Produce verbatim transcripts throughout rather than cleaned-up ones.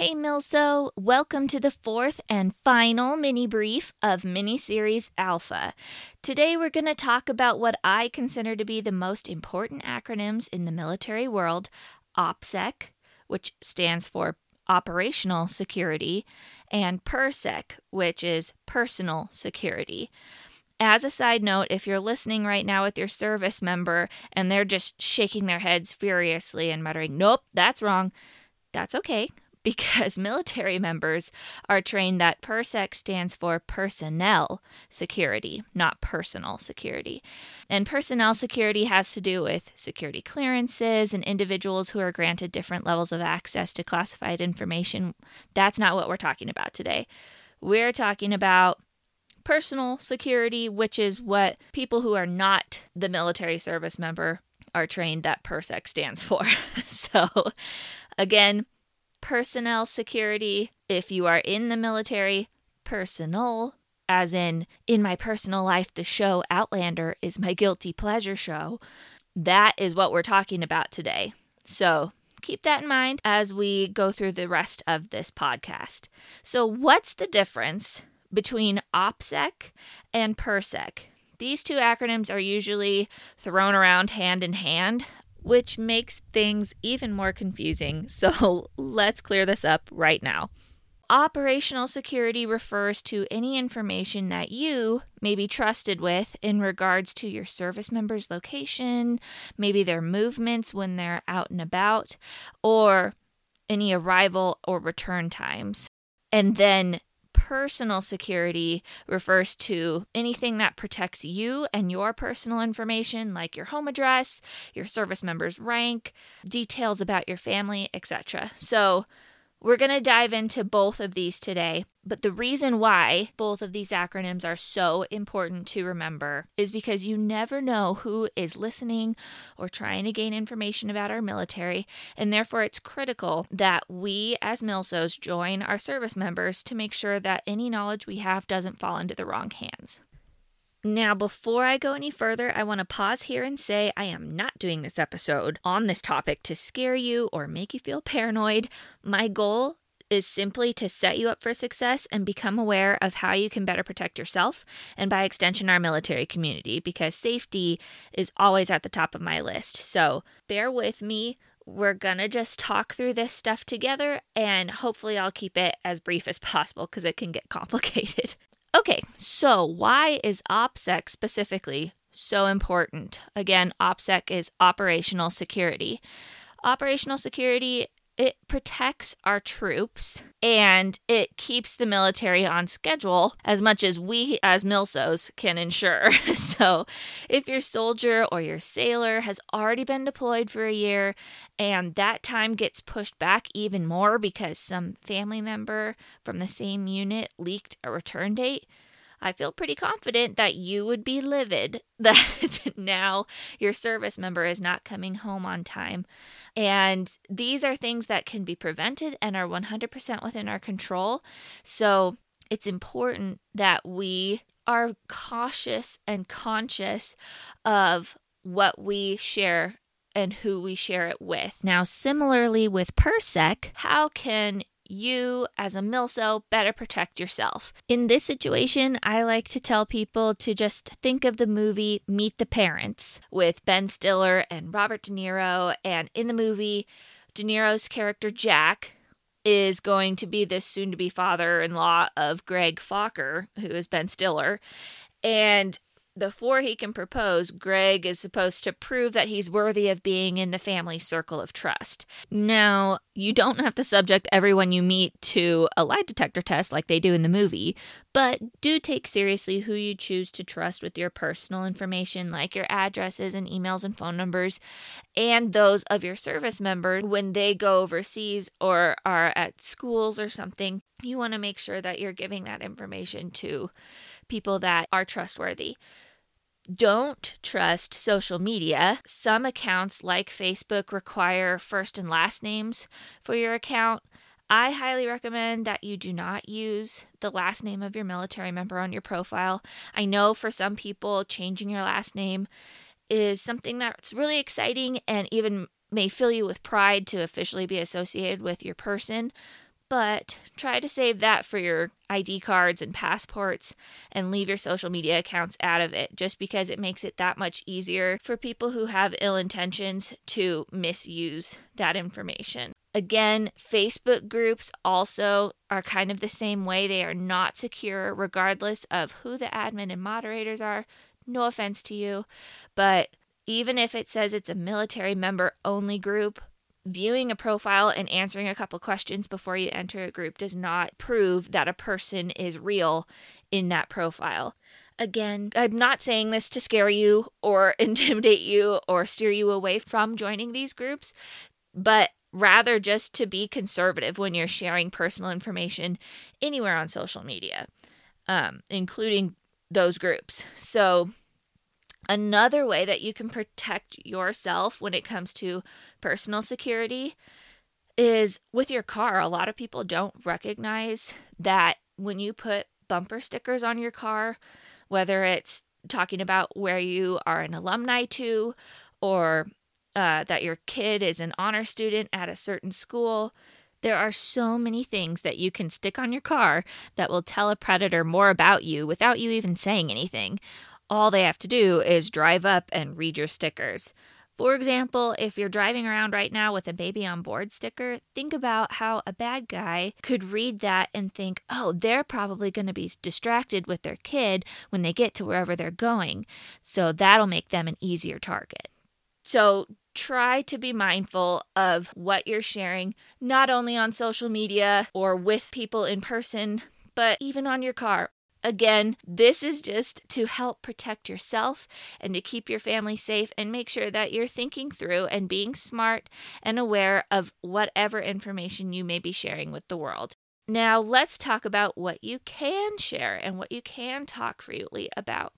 Hey MilSO, welcome to the fourth and final mini-brief of Mini-Series Alpha. Today we're going to talk about what I consider to be the most important acronyms in the military world, OPSEC, which stands for Operational Security, and PERSEC, which is Personal Security. As a side note, if you're listening right now with your service member and they're just shaking their heads furiously and muttering, nope, that's wrong, that's okay. Because military members are trained that PERSEC stands for personnel security, not personal security. And personnel security has to do with security clearances and individuals who are granted different levels of access to classified information. That's not what we're talking about today. We're talking about personal security, which is what people who are not the military service member are trained that PERSEC stands for. So, again, personnel security, if you are in the military. Personal, as in, in my personal life, the show Outlander is my guilty pleasure show. That is what we're talking about today. So keep that in mind as we go through the rest of this podcast. So what's the difference between OPSEC and PERSEC? These two acronyms are usually thrown around hand in hand, which makes things even more confusing, so let's clear this up right now. Operational security refers to any information that you may be trusted with in regards to your service member's location, maybe their movements when they're out and about, or any arrival or return times. And then personal security refers to anything that protects you and your personal information, like your home address, your service member's rank, details about your family, et cetera. So we're going to dive into both of these today, but the reason why both of these acronyms are so important to remember is because you never know who is listening or trying to gain information about our military, and therefore it's critical that we as MilSOs join our service members to make sure that any knowledge we have doesn't fall into the wrong hands. Now, before I go any further, I want to pause here and say I am not doing this episode on this topic to scare you or make you feel paranoid. My goal is simply to set you up for success and become aware of how you can better protect yourself and, by extension, our military community, because safety is always at the top of my list. So bear with me. We're going to just talk through this stuff together, and hopefully I'll keep it as brief as possible because it can get complicated. Okay, so why is OPSEC specifically so important? Again, OPSEC is operational security. Operational security, it protects our troops and it keeps the military on schedule as much as we as MilSOs can ensure. So if your soldier or your sailor has already been deployed for a year and that time gets pushed back even more because some family member from the same unit leaked a return date, I feel pretty confident that you would be livid that now your service member is not coming home on time. And these are things that can be prevented and are one hundred percent within our control. So it's important that we are cautious and conscious of what we share and who we share it with. Now, similarly with PERSEC, how can you as a MilSO better protect yourself? In this situation, I like to tell people to just think of the movie Meet the Parents with Ben Stiller and Robert De Niro. And in the movie, De Niro's character Jack is going to be this soon-to-be father-in-law of Greg Focker, who is Ben Stiller. And before he can propose, Greg is supposed to prove that he's worthy of being in the family circle of trust. Now, you don't have to subject everyone you meet to a lie detector test like they do in the movie, but do take seriously who you choose to trust with your personal information, like your addresses and emails and phone numbers, and those of your service members when they go overseas or are at schools or something. You want to make sure that you're giving that information to people that are trustworthy. Don't trust social media. Some accounts like Facebook require first and last names for your account. I highly recommend that you do not use the last name of your military member on your profile. I know for some people, changing your last name is something that's really exciting and even may fill you with pride to officially be associated with your person. But try to save that for your I D cards and passports and leave your social media accounts out of it, just because it makes it that much easier for people who have ill intentions to misuse that information. Again, Facebook groups also are kind of the same way. They are not secure regardless of who the admin and moderators are. No offense to you, but even if it says it's a military member only group, viewing a profile and answering a couple questions before you enter a group does not prove that a person is real in that profile. Again, I'm not saying this to scare you or intimidate you or steer you away from joining these groups, but rather just to be conservative when you're sharing personal information anywhere on social media, um, including those groups. So another way that you can protect yourself when it comes to personal security is with your car. A lot of people don't recognize that when you put bumper stickers on your car, whether it's talking about where you are an alumni to, or uh, that your kid is an honor student at a certain school, there are so many things that you can stick on your car that will tell a predator more about you without you even saying anything. All they have to do is drive up and read your stickers. For example, if you're driving around right now with a baby on board sticker, think about how a bad guy could read that and think, oh, they're probably going to be distracted with their kid when they get to wherever they're going. So that'll make them an easier target. So try to be mindful of what you're sharing, not only on social media or with people in person, but even on your car. Again, this is just to help protect yourself and to keep your family safe and make sure that you're thinking through and being smart and aware of whatever information you may be sharing with the world. Now, let's talk about what you can share and what you can talk freely about.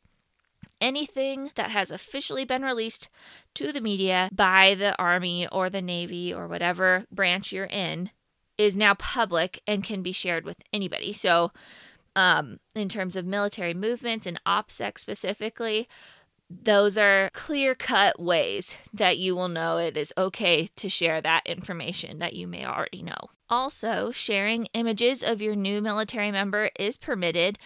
Anything that has officially been released to the media by the Army or the Navy or whatever branch you're in is now public and can be shared with anybody. So, Um, in terms of military movements and OPSEC specifically, those are clear-cut ways that you will know it is okay to share that information that you may already know. Also, sharing images of your new military member is permitted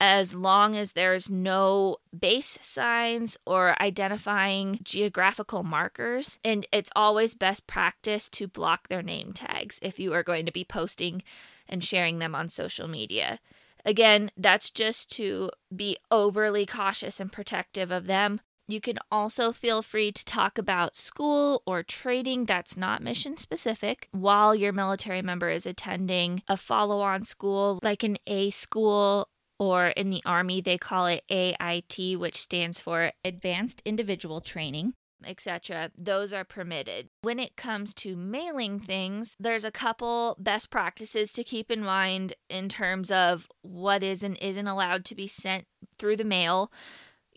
as long as there's no base signs or identifying geographical markers. And it's always best practice to block their name tags if you are going to be posting and sharing them on social media. Again, that's just to be overly cautious and protective of them. You can also feel free to talk about school or training that's not mission specific while your military member is attending a follow-on school, like an A school, or in the Army, they call it A I T, which stands for Advanced Individual Training, et cetera. Those are permitted. When it comes to mailing things, there's a couple best practices to keep in mind in terms of what is and isn't allowed to be sent through the mail.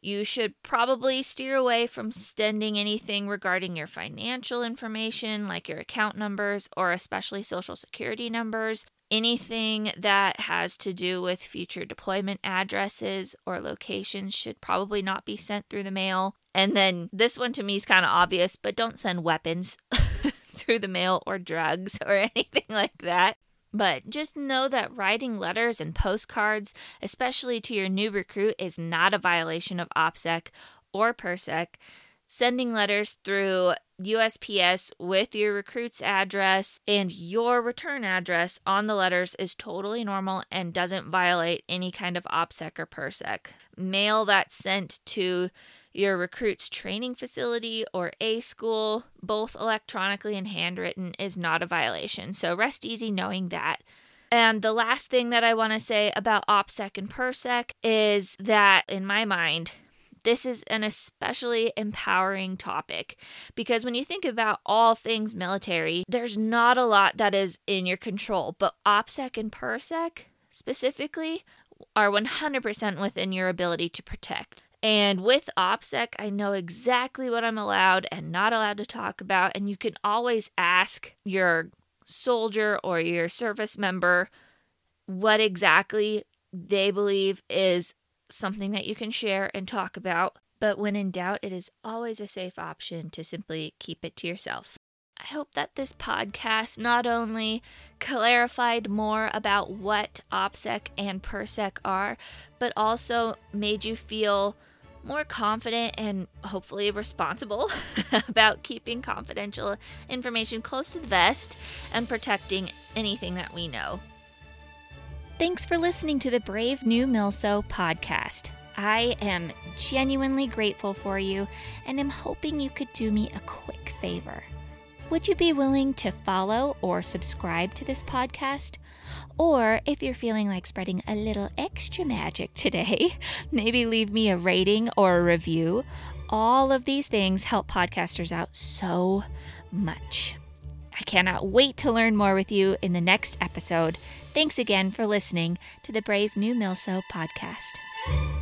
You should probably steer away from sending anything regarding your financial information, like your account numbers or especially social security numbers. Anything that has to do with future deployment addresses or locations should probably not be sent through the mail. And then this one to me is kind of obvious, but don't send weapons through the mail or drugs or anything like that. But just know that writing letters and postcards, especially to your new recruit, is not a violation of OPSEC or PERSEC. Sending letters through U S P S with your recruit's address and your return address on the letters is totally normal and doesn't violate any kind of OPSEC or PERSEC. Mail that's sent to your recruit's training facility or A school, both electronically and handwritten, is not a violation. So rest easy knowing that. And the last thing that I want to say about OPSEC and PERSEC is that, in my mind, this is an especially empowering topic because when you think about all things military, there's not a lot that is in your control, but OPSEC and PERSEC specifically are one hundred percent within your ability to protect. And with OPSEC, I know exactly what I'm allowed and not allowed to talk about, and you can always ask your soldier or your service member what exactly they believe is something that you can share and talk about, but when in doubt, it is always a safe option to simply keep it to yourself. I hope that this podcast not only clarified more about what OPSEC and PERSEC are, but also made you feel more confident and hopefully responsible about keeping confidential information close to the vest and protecting anything that we know. Thanks for listening to the Brave New MilSO podcast. I am genuinely grateful for you and am hoping you could do me a quick favor. Would you be willing to follow or subscribe to this podcast? Or if you're feeling like spreading a little extra magic today, maybe leave me a rating or a review. All of these things help podcasters out so much. I cannot wait to learn more with you in the next episode. Thanks again for listening to the Brave New MilSO podcast.